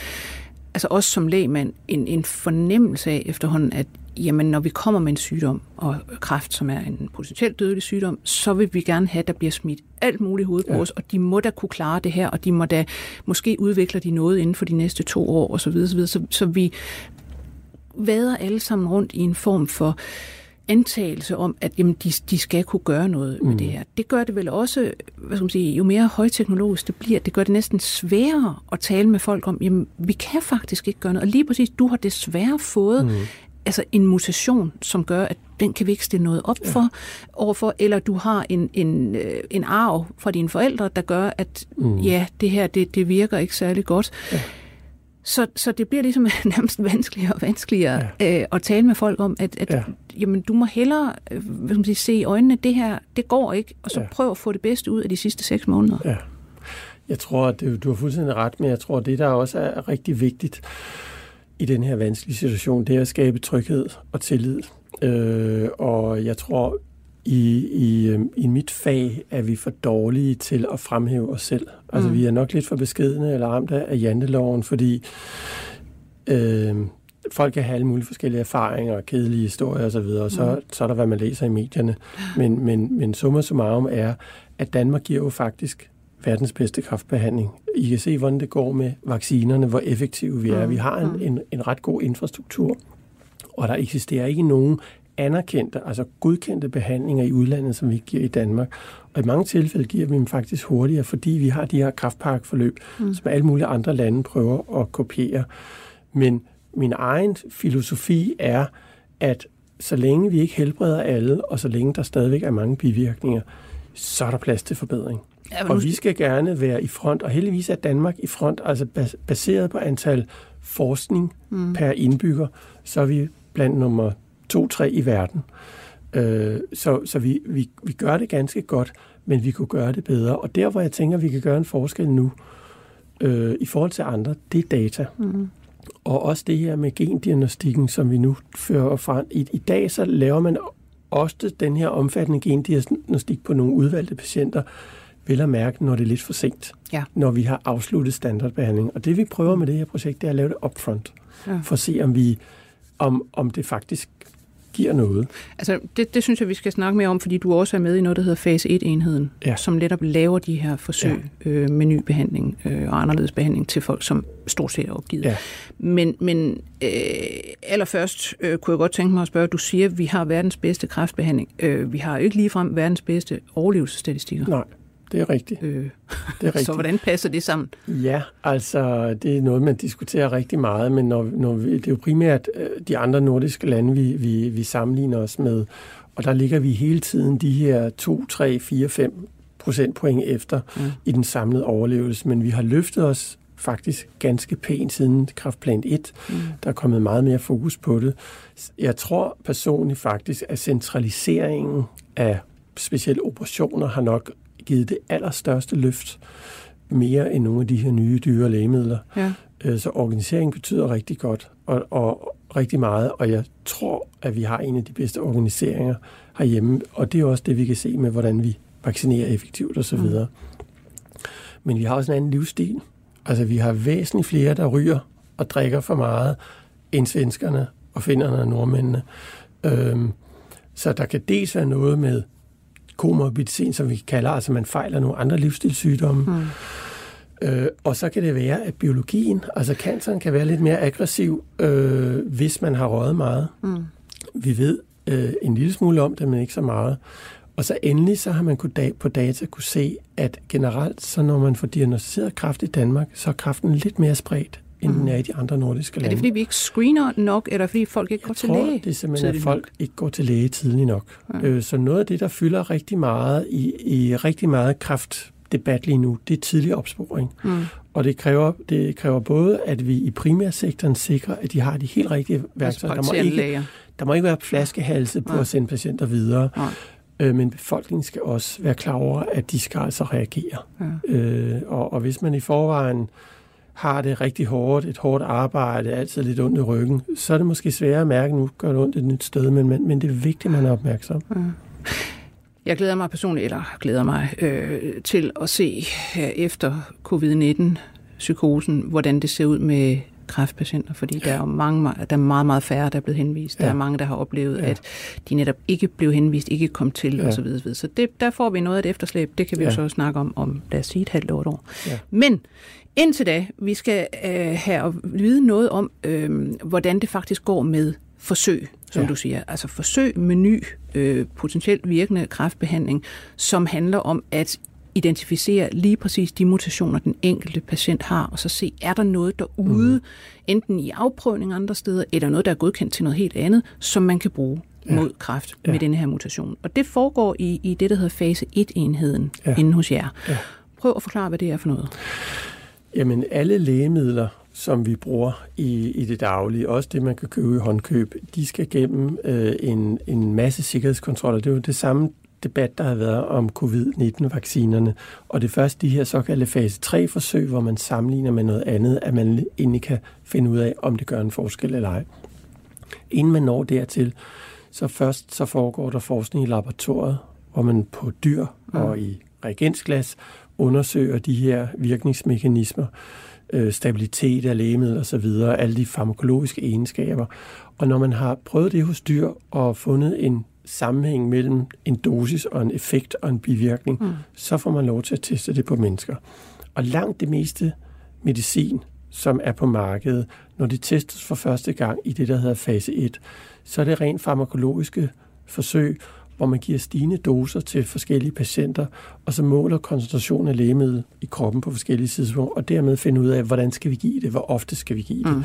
altså også som lægmand, en, en fornemmelse af efterhånden, at jamen, når vi kommer med en sygdom, og kræft, som er en potentielt dødelig sygdom, så vil vi gerne have, at der bliver smidt alt muligt hoved på ja. os, og de må da kunne klare det her, og de må da, måske udvikler de noget inden for de næste to år, og så videre, så videre. Så, så vi vader alle sammen rundt i en form for antagelse om, at jamen, de, de skal kunne gøre noget mm. med det her. Det gør det vel også, hvad skal man sige, jo mere højteknologisk det bliver, det gør det næsten sværere at tale med folk om, jamen, vi kan faktisk ikke gøre noget, og lige præcis, du har desværre fået mm. altså en mutation, som gør, at den kan vi ikke stille noget op for, ja. overfor, eller du har en, en, en arv fra dine forældre, der gør, at mm. ja, det her, det, det virker ikke særlig godt. Ja. Så, så det bliver ligesom nærmest vanskeligere og vanskeligere ja. øh, at tale med folk om, at, at ja. jamen, du må hellere hvad skal man sige, se i øjnene, det her, det går ikke, og så ja. prøv at få det bedste ud af de sidste seks måneder. Ja. Jeg tror, at du har fuldstændig ret, men jeg tror, at det, der også er rigtig vigtigt, i den her vanskelige situation, det er at skabe tryghed og tillid. Øh, og jeg tror, i, i, i mit fag er vi for dårlige til at fremhæve os selv. Altså, mm. vi er nok lidt for beskedne eller ramt af janteloven, fordi øh, folk kan have alle mulige forskellige erfaringer og kedelige historier osv., og så, mm. så er der, hvad man læser i medierne. Men, men, men summa summarum er, at Danmark giver jo faktisk verdens bedste kræftbehandling. I kan se, hvordan det går med vaccinerne, hvor effektive vi er. Vi har en, en, en ret god infrastruktur, og der eksisterer ikke nogen anerkendte, altså godkendte behandlinger i udlandet, som vi giver i Danmark. Og i mange tilfælde giver vi dem faktisk hurtigere, fordi vi har de her kræftparkforløb, mm. som alle mulige andre lande prøver at kopiere. Men min egen filosofi er, at så længe vi ikke helbreder alle, og så længe der stadigvæk er mange bivirkninger, så er der plads til forbedring. Ja, og vi skal gerne være i front, og heldigvis er Danmark i front, altså bas- baseret på antal forskning mm. per indbygger, så er vi blandt nummer to-tre i verden. Øh, så så vi, vi, vi gør det ganske godt, men vi kunne gøre det bedre. Og der, hvor jeg tænker, vi kan gøre en forskel nu, øh, i forhold til andre, det er data. Mm. Og også det her med gendiagnostikken, som vi nu fører frem. I, i dag så laver man ofte den her omfattende gendiagnostik på nogle udvalgte patienter, vel at mærke, når det er lidt for sent, ja. når vi har afsluttet standardbehandling. Og det, vi prøver med det her projekt, det er at lave det upfront, ja. for at se, om, vi, om, om det faktisk giver noget. Altså, det, det synes jeg, vi skal snakke mere om, fordi du også er med i noget, der hedder fase et-enheden, ja. som netop laver de her forsøg ja. øh, med ny behandling øh, og anderledes behandling til folk, som stort set er opgivet. Ja. Men, men øh, allerførst øh, kunne jeg godt tænke mig at spørge, du siger, at vi har verdens bedste kræftbehandling. Øh, vi har jo ikke ligefrem verdens bedste overlevelsesstatistikker. Nej. Det er rigtigt. Øh. Det er rigtigt. Så hvordan passer det sammen? Ja, altså det er noget, man diskuterer rigtig meget, men når, når vi, det er jo primært de andre nordiske lande, vi, vi, vi sammenligner os med, og der ligger vi hele tiden de her to, tre, fire, fem procentpoint efter mm. i den samlede overlevelse, men vi har løftet os faktisk ganske pænt siden kræftplan et. Mm. Der er kommet meget mere fokus på det. Jeg tror personligt faktisk, at centraliseringen af specielle operationer har nok givet det allerstørste løft mere end nogle af de her nye dyre lægemidler. Ja. Så organisering betyder rigtig godt og, og rigtig meget, og jeg tror, at vi har en af de bedste organiseringer herhjemme, og det er også det, vi kan se med, hvordan vi vaccinerer effektivt osv. Mm. Men vi har også en anden livsstil. Altså, vi har væsentligt flere, der ryger og drikker for meget end svenskerne og finnerne og nordmændene. Øhm, så der kan dels være noget med komorbiditeten, som vi kalder, altså man fejler nogle andre livsstilssygdomme. Mm. Øh, og så kan det være, at biologien, altså canceren kan være lidt mere aggressiv, øh, hvis man har røget meget. Mm. Vi ved øh, en lille smule om det, men ikke så meget. Og så endelig, så har man på data kunne se, at generelt, så når man får diagnosticeret kræft i Danmark, så er kræften lidt mere spredt, end mm. den er i de andre nordiske lande. Er det, fordi vi ikke screener nok, eller fordi folk ikke Jeg går til tror, læge? Jeg tror, det er simpelthen, at folk nok. ikke går til læge tidligt nok. Ja. Øh, så noget af det, der fylder rigtig meget i, i rigtig meget kræft debat lige nu, det er tidlig opsporing. Mm. Og det kræver, det kræver både, at vi i primærsektoren sikrer, at de har de helt rigtige værktøjer. Der må ikke, der må ikke være flaskehalse på Nej. At sende patienter videre. Nej. Men befolkningen skal også være klar over, at de skal altså reagere. Ja. Øh, og, og hvis man i forvejen har det rigtig hårdt, et hårdt arbejde, altid lidt ondt i ryggen, så er det måske sværere at mærke, at nu gør det ondt et nyt sted, men, men, men det er vigtigt, at man er opmærksom. Ja. Jeg glæder mig personligt, eller glæder mig øh, til at se efter covid nitten psykosen, hvordan det ser ud med kræftpatienter, fordi der er jo mange, der er meget, meget færre, der er blevet henvist. Ja. Der er mange, der har oplevet, ja. At de netop ikke blev henvist, ikke kom til, ja. Og så videre. Så det, der får vi noget af det efterslæb. Det kan vi ja. Jo så snakke om, om lad os sige et halvt år, et år. Ja. Men indtil da, vi skal øh, have at vide noget om, øh, hvordan det faktisk går med forsøg, som ja. Du siger. Altså forsøg med ny, øh, potentielt virkende kræftbehandling, som handler om at identificere lige præcis de mutationer, den enkelte patient har, og så se, er der noget derude, mm. enten i afprøvning andre steder, eller noget, der er godkendt til noget helt andet, som man kan bruge ja. Mod kræft ja. Med denne her mutation. Og det foregår i, i det, der hedder fase et-enheden ja. Inde hos jer. Ja. Prøv at forklare, hvad det er for noget. Jamen, alle lægemidler, som vi bruger i, i det daglige, også det, man kan købe i håndkøb, de skal gennem øh, en, en masse sikkerhedskontroller. Det er jo det samme debat, der har været om covid nitten vaccinerne. Og det første, de her såkaldte fase tre forsøg, hvor man sammenligner med noget andet, at man endelig kan finde ud af, om det gør en forskel eller ej. Inden man når dertil, så først så foregår der forskning i laboratoriet, hvor man på dyr og i reagensglas undersøger de her virkningsmekanismer, øh, stabilitet af lægemiddel osv., alle de farmakologiske egenskaber. Og når man har prøvet det hos dyr og fundet en sammenhæng mellem en dosis og en effekt og en bivirkning, mm. så får man lov til at teste det på mennesker. Og langt det meste medicin, som er på markedet, når det testes for første gang i det, der hedder fase et, så er det rent farmakologiske forsøg, hvor man giver stigende doser til forskellige patienter, og så måler koncentrationen af lægemiddel i kroppen på forskellige tidspunkter, og dermed finder ud af, hvordan skal vi give det, hvor ofte skal vi give det. Mm.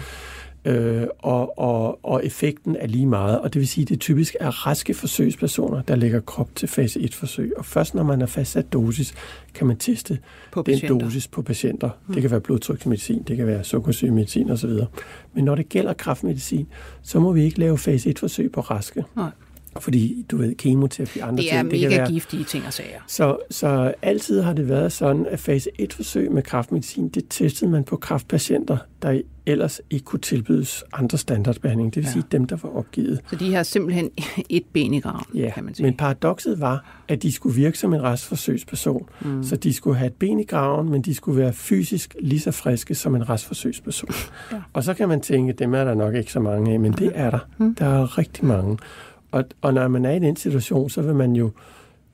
Øh, og, og, og effekten er lige meget, og det vil sige, at det typisk er raske forsøgspersoner, der lægger krop til fase et forsøg, og først når man har fastsat dosis, kan man teste på den patienter. Dosis på patienter. Mm. Det kan være blodtryksmedicin, det kan være sukkersygemedicin osv. Men når det gælder kræftmedicin, så må vi ikke lave fase et forsøg på raske. Nej. Fordi, du ved, kemoterapi og andre ting. Det er ting, mega det kan være giftige ting og sager. Så, så altid har det været sådan, at fase et forsøg med kræftmedicin, det testede man på kræftpatienter, der ellers ikke kunne tilbydes andre standardbehandling. Det vil ja. Sige dem, der var opgivet. Så de har simpelthen et ben i graven, ja, kan man sige. Men paradokset var, at de skulle virke som en restforsøgsperson. Mm. Så de skulle have et ben i graven, men de skulle være fysisk lige så friske som en restforsøgsperson. Ja. Og så kan man tænke, dem er der nok ikke så mange af, men okay. det er der. Mm. Der er rigtig mange. Og, og når man er i den situation, så vil man jo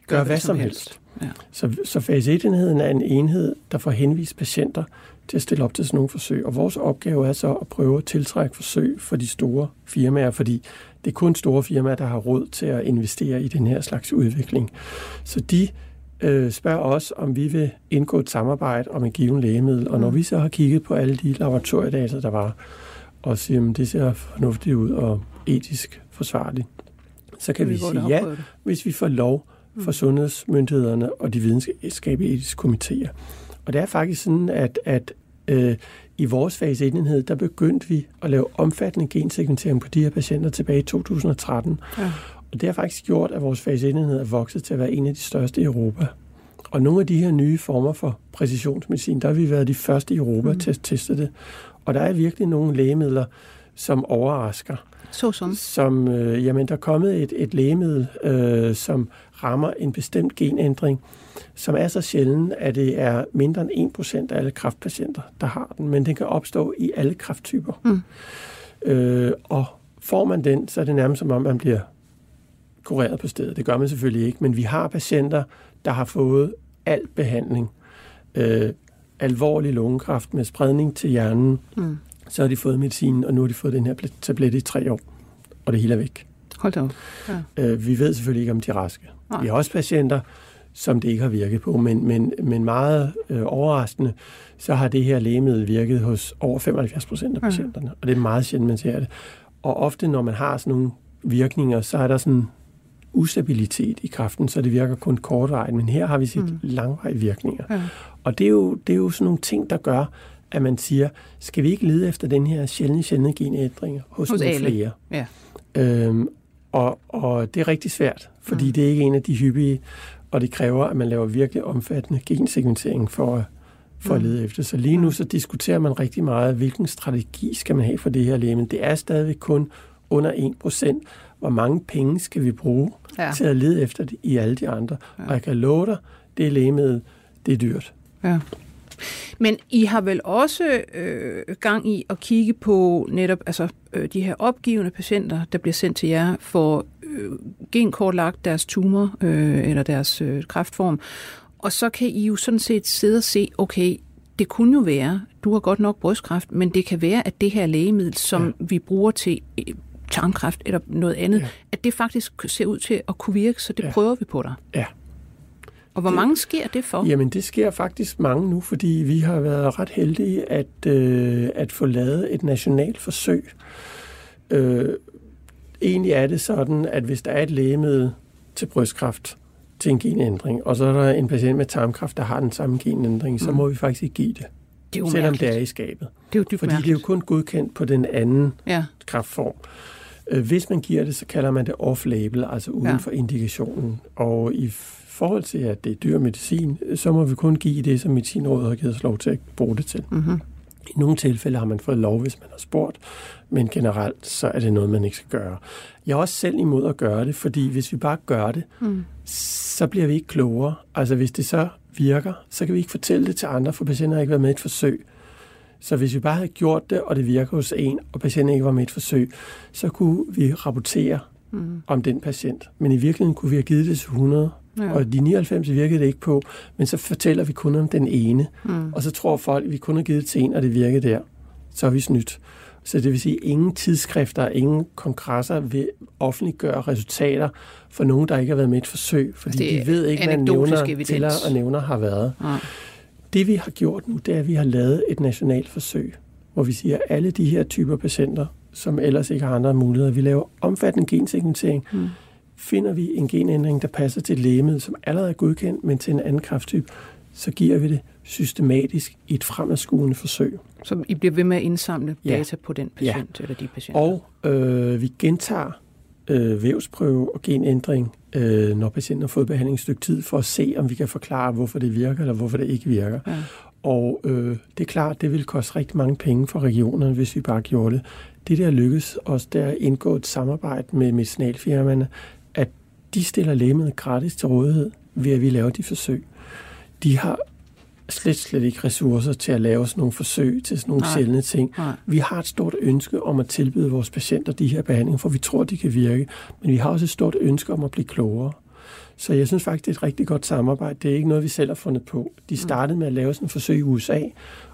gøre hvad som helst. Ja. Så, så fase et-enheden er en enhed, der får henvist patienter til at stille op til sådan nogle forsøg. Og vores opgave er så at prøve at tiltrække forsøg for de store firmaer, fordi det er kun store firmaer, der har råd til at investere i den her slags udvikling. Så de øh, spørger os, om vi vil indgå et samarbejde om en given lægemiddel. Og når vi så har kigget på alle de laboratoriedata, der var, og siger, at det ser fornuftigt ud og etisk forsvarligt, så kan vi, vi sige ja, hvis vi får lov for sundhedsmyndighederne og de videnskabelige etiske komitéer. Og det er faktisk sådan, at, at øh, i vores fase et-enhed, der begyndte vi at lave omfattende gensekventering på de her patienter tilbage i to tusind og tretten. Ja. Og det har faktisk gjort, at vores fase et-enhed er vokset til at være en af de største i Europa. Og nogle af de her nye former for præcisionsmedicin, der har vi været de første i Europa mm. til at teste det. Og der er virkelig nogle lægemidler, som overrasker. Såsom? Som, øh, jamen, der er kommet et, et lægemiddel, øh, som rammer en bestemt genændring, som er så sjælden, at det er mindre end en procent af alle kræftpatienter, der har den, men den kan opstå i alle kræfttyper. Mm. Øh, og får man den, så er det nærmest som om, man bliver kureret på stedet. Det gør man selvfølgelig ikke, men vi har patienter, der har fået al behandling. Øh, alvorlig lungekræft med spredning til hjernen, mm. så har de fået medicinen, og nu har de fået den her tablet i tre år, og det hele er væk. Hold da op. Ja. Vi ved selvfølgelig ikke, om de er raske. Nej. Vi har også patienter, som det ikke har virket på, men, men, men meget øh, overraskende, så har det her lægemiddel virket hos over femoghalvfjerds procent af patienterne, ja. Og det er meget sjældent, man ser det. Og ofte, når man har sådan nogle virkninger, så er der sådan ustabilitet i kræften, så det virker kun kortvarigt, men her har vi set mm. langvarige virkninger. Ja. Og det er, jo, det er jo sådan nogle ting, der gør, at man siger, skal vi ikke lede efter den her sjældne, sjældne genændringer hos, hos nogle flere? Ja. Øhm, og, og det er rigtig svært, fordi mm. det er ikke en af de hyppige, og det kræver, at man laver virkelig omfattende gensekventering for at for at lede efter. Så lige nu så diskuterer man rigtig meget, hvilken strategi skal man have for det her læge, men det er stadigvæk kun under en procent. Hvor mange penge skal vi bruge ja. til at lede efter det i alle de andre? Ja. Og jeg kan love dig, det lægemiddel, det er dyrt. Ja. Men I har vel også øh, gang i at kigge på netop altså, øh, de her opgivende patienter, der bliver sendt til jer for øh, genkortlagt deres tumor øh, eller deres øh, kræftform. Og så kan I jo sådan set sidde og se, okay, det kunne jo være, du har godt nok brystkræft, men det kan være, at det her lægemiddel, som ja. vi bruger til tarmkræft eller noget andet, ja. at det faktisk ser ud til at kunne virke, så det ja. prøver vi på dig. Ja. Og hvor det, mange sker det for? Jamen, det sker faktisk mange nu, fordi vi har været ret heldige at, øh, at få lavet et nationalt forsøg. Øh, egentlig er det sådan, at hvis der er et lægemiddel til brystkræft, til en genændring, og så er der en patient med tarmkræft, der har den samme genændring, så må vi faktisk ikke give det. Det er jo selvom mærkeligt. Det er i skabet. Det er jo dybt fordi mærkeligt. Det er jo kun godkendt på den anden ja. kræftform. Hvis man giver det, så kalder man det off-label, altså uden ja. for indikationen. Og i forhold til, at det er dyr medicin, så må vi kun give det, som Medicinrådet har givet os lov til at bruge det til. Mm-hmm. I nogle tilfælde har man fået lov, hvis man har spurgt, men generelt så er det noget, man ikke skal gøre. Jeg er også selv imod at gøre det, fordi hvis vi bare gør det, mm. så bliver vi ikke klogere. Altså hvis det så virker, så kan vi ikke fortælle det til andre, for patienten har ikke været med i et forsøg. Så hvis vi bare havde gjort det, og det virker hos en, og patienten ikke var med i et forsøg, så kunne vi rapportere mm. om den patient. Men i virkeligheden kunne vi have givet det til hundrede. Ja. Og de nioghalvfems virkede det ikke på, men så fortæller vi kun om den ene. Mm. Og så tror folk, at vi kun har givet til en, og det virker der. Så er vi snydt. Så det vil sige, at ingen tidsskrifter, ingen kongresser vil offentliggøre resultater for nogen, der ikke har været med i et forsøg. Fordi det de ved ikke, hvad nævner, tæller og nævner har været. Ja. Det vi har gjort nu, det er, at vi har lavet et nationalt forsøg, hvor vi siger, at alle de her typer patienter, som ellers ikke har andre muligheder, vi laver omfattende gensekventering, mm. finder vi en genændring, der passer til et lægemiddel, som allerede er godkendt, men til en anden kræfttype, så giver vi det systematisk i et fremadskuende forsøg. Så I bliver ved med at indsamle ja. data på den patient ja. eller de patienter? Og øh, vi gentager øh, vævsprøve og genændring, øh, når patienten har fået behandling et stykke tid, for at se, om vi kan forklare, hvorfor det virker eller hvorfor det ikke virker. Ja. Og øh, det er klart, det vil koste rigtig mange penge for regionerne, hvis vi bare gjorde det. Det der lykkes os, der at indgå et samarbejde med medicinalfirmaerne, at de stiller lægemiddel gratis til rådighed, ved at vi laver de forsøg. De har slet, slet ikke ressourcer til at lave sådan nogle forsøg til sådan nogle Nej. sjældne ting. Nej. Vi har et stort ønske om at tilbyde vores patienter de her behandlinger, for vi tror, de kan virke, men vi har også et stort ønske om at blive klogere. Så jeg synes faktisk, det er et rigtig godt samarbejde. Det er ikke noget, vi selv har fundet på. De startede med at lave sådan et forsøg i U S A,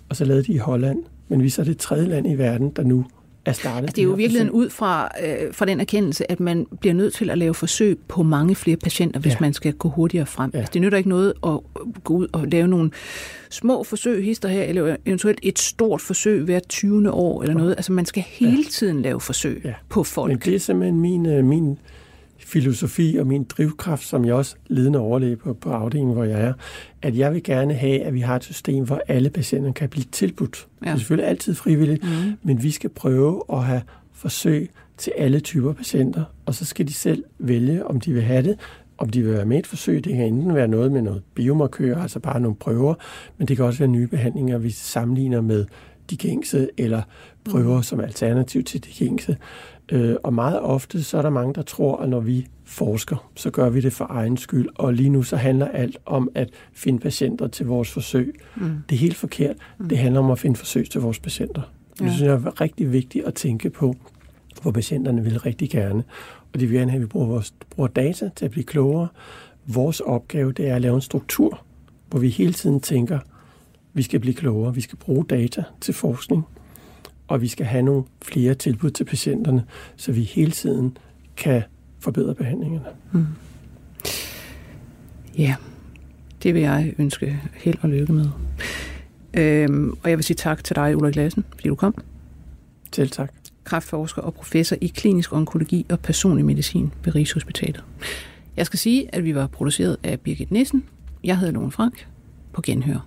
og så lavede de i Holland, men vi så er det tredje land i verden, der nu er startet. Altså, det er jo virkelig ud fra, øh, fra den erkendelse, at man bliver nødt til at lave forsøg på mange flere patienter, hvis ja. man skal gå hurtigere frem. Ja. Altså, det nytter ikke noget at gå ud og lave nogle små forsøg, hister her, eller eventuelt et stort forsøg hvert tyvende år eller noget. Altså man skal hele ja. tiden lave forsøg ja. på folk. Men det er simpelthen min, min filosofi og min drivkraft, som jeg også ledende overlæge på, på afdelingen, hvor jeg er, at jeg vil gerne have, at vi har et system, hvor alle patienter kan blive tilbudt. Ja. Det er selvfølgelig altid frivilligt, mm. men vi skal prøve at have forsøg til alle typer patienter, og så skal de selv vælge, om de vil have det, om de vil være med et forsøg. Det kan enten være noget med noget biomarkører, altså bare nogle prøver, men det kan også være nye behandlinger, vi sammenligner med de gængse, eller prøver som alternativ til de gængse. Og meget ofte, så er der mange, der tror, at når vi forsker, så gør vi det for egen skyld. Og lige nu så handler alt om at finde patienter til vores forsøg. Mm. Det er helt forkert. Mm. Det handler om at finde forsøg til vores patienter. Ja. Det synes jeg er rigtig vigtigt at tænke på, hvor patienterne vil rigtig gerne. Og de vil gerne have, at vi bruger, vores, bruger data til at blive klogere. Vores opgave, det er at lave en struktur, hvor vi hele tiden tænker, at vi skal blive klogere, vi skal bruge data til forskning, og vi skal have nogle flere tilbud til patienterne, så vi hele tiden kan forbedre behandlingerne. Mm. Ja, det vil jeg ønske held og lykke med. Øhm, og jeg vil sige tak til dig, Ulrik Lassen, fordi du kom. Selv tak. Kræftforsker og professor i klinisk onkologi og personlig medicin ved Rigshospitalet. Jeg skal sige, at vi var produceret af Birgit Nissen. Jeg hedder Lone Frank. På genhør.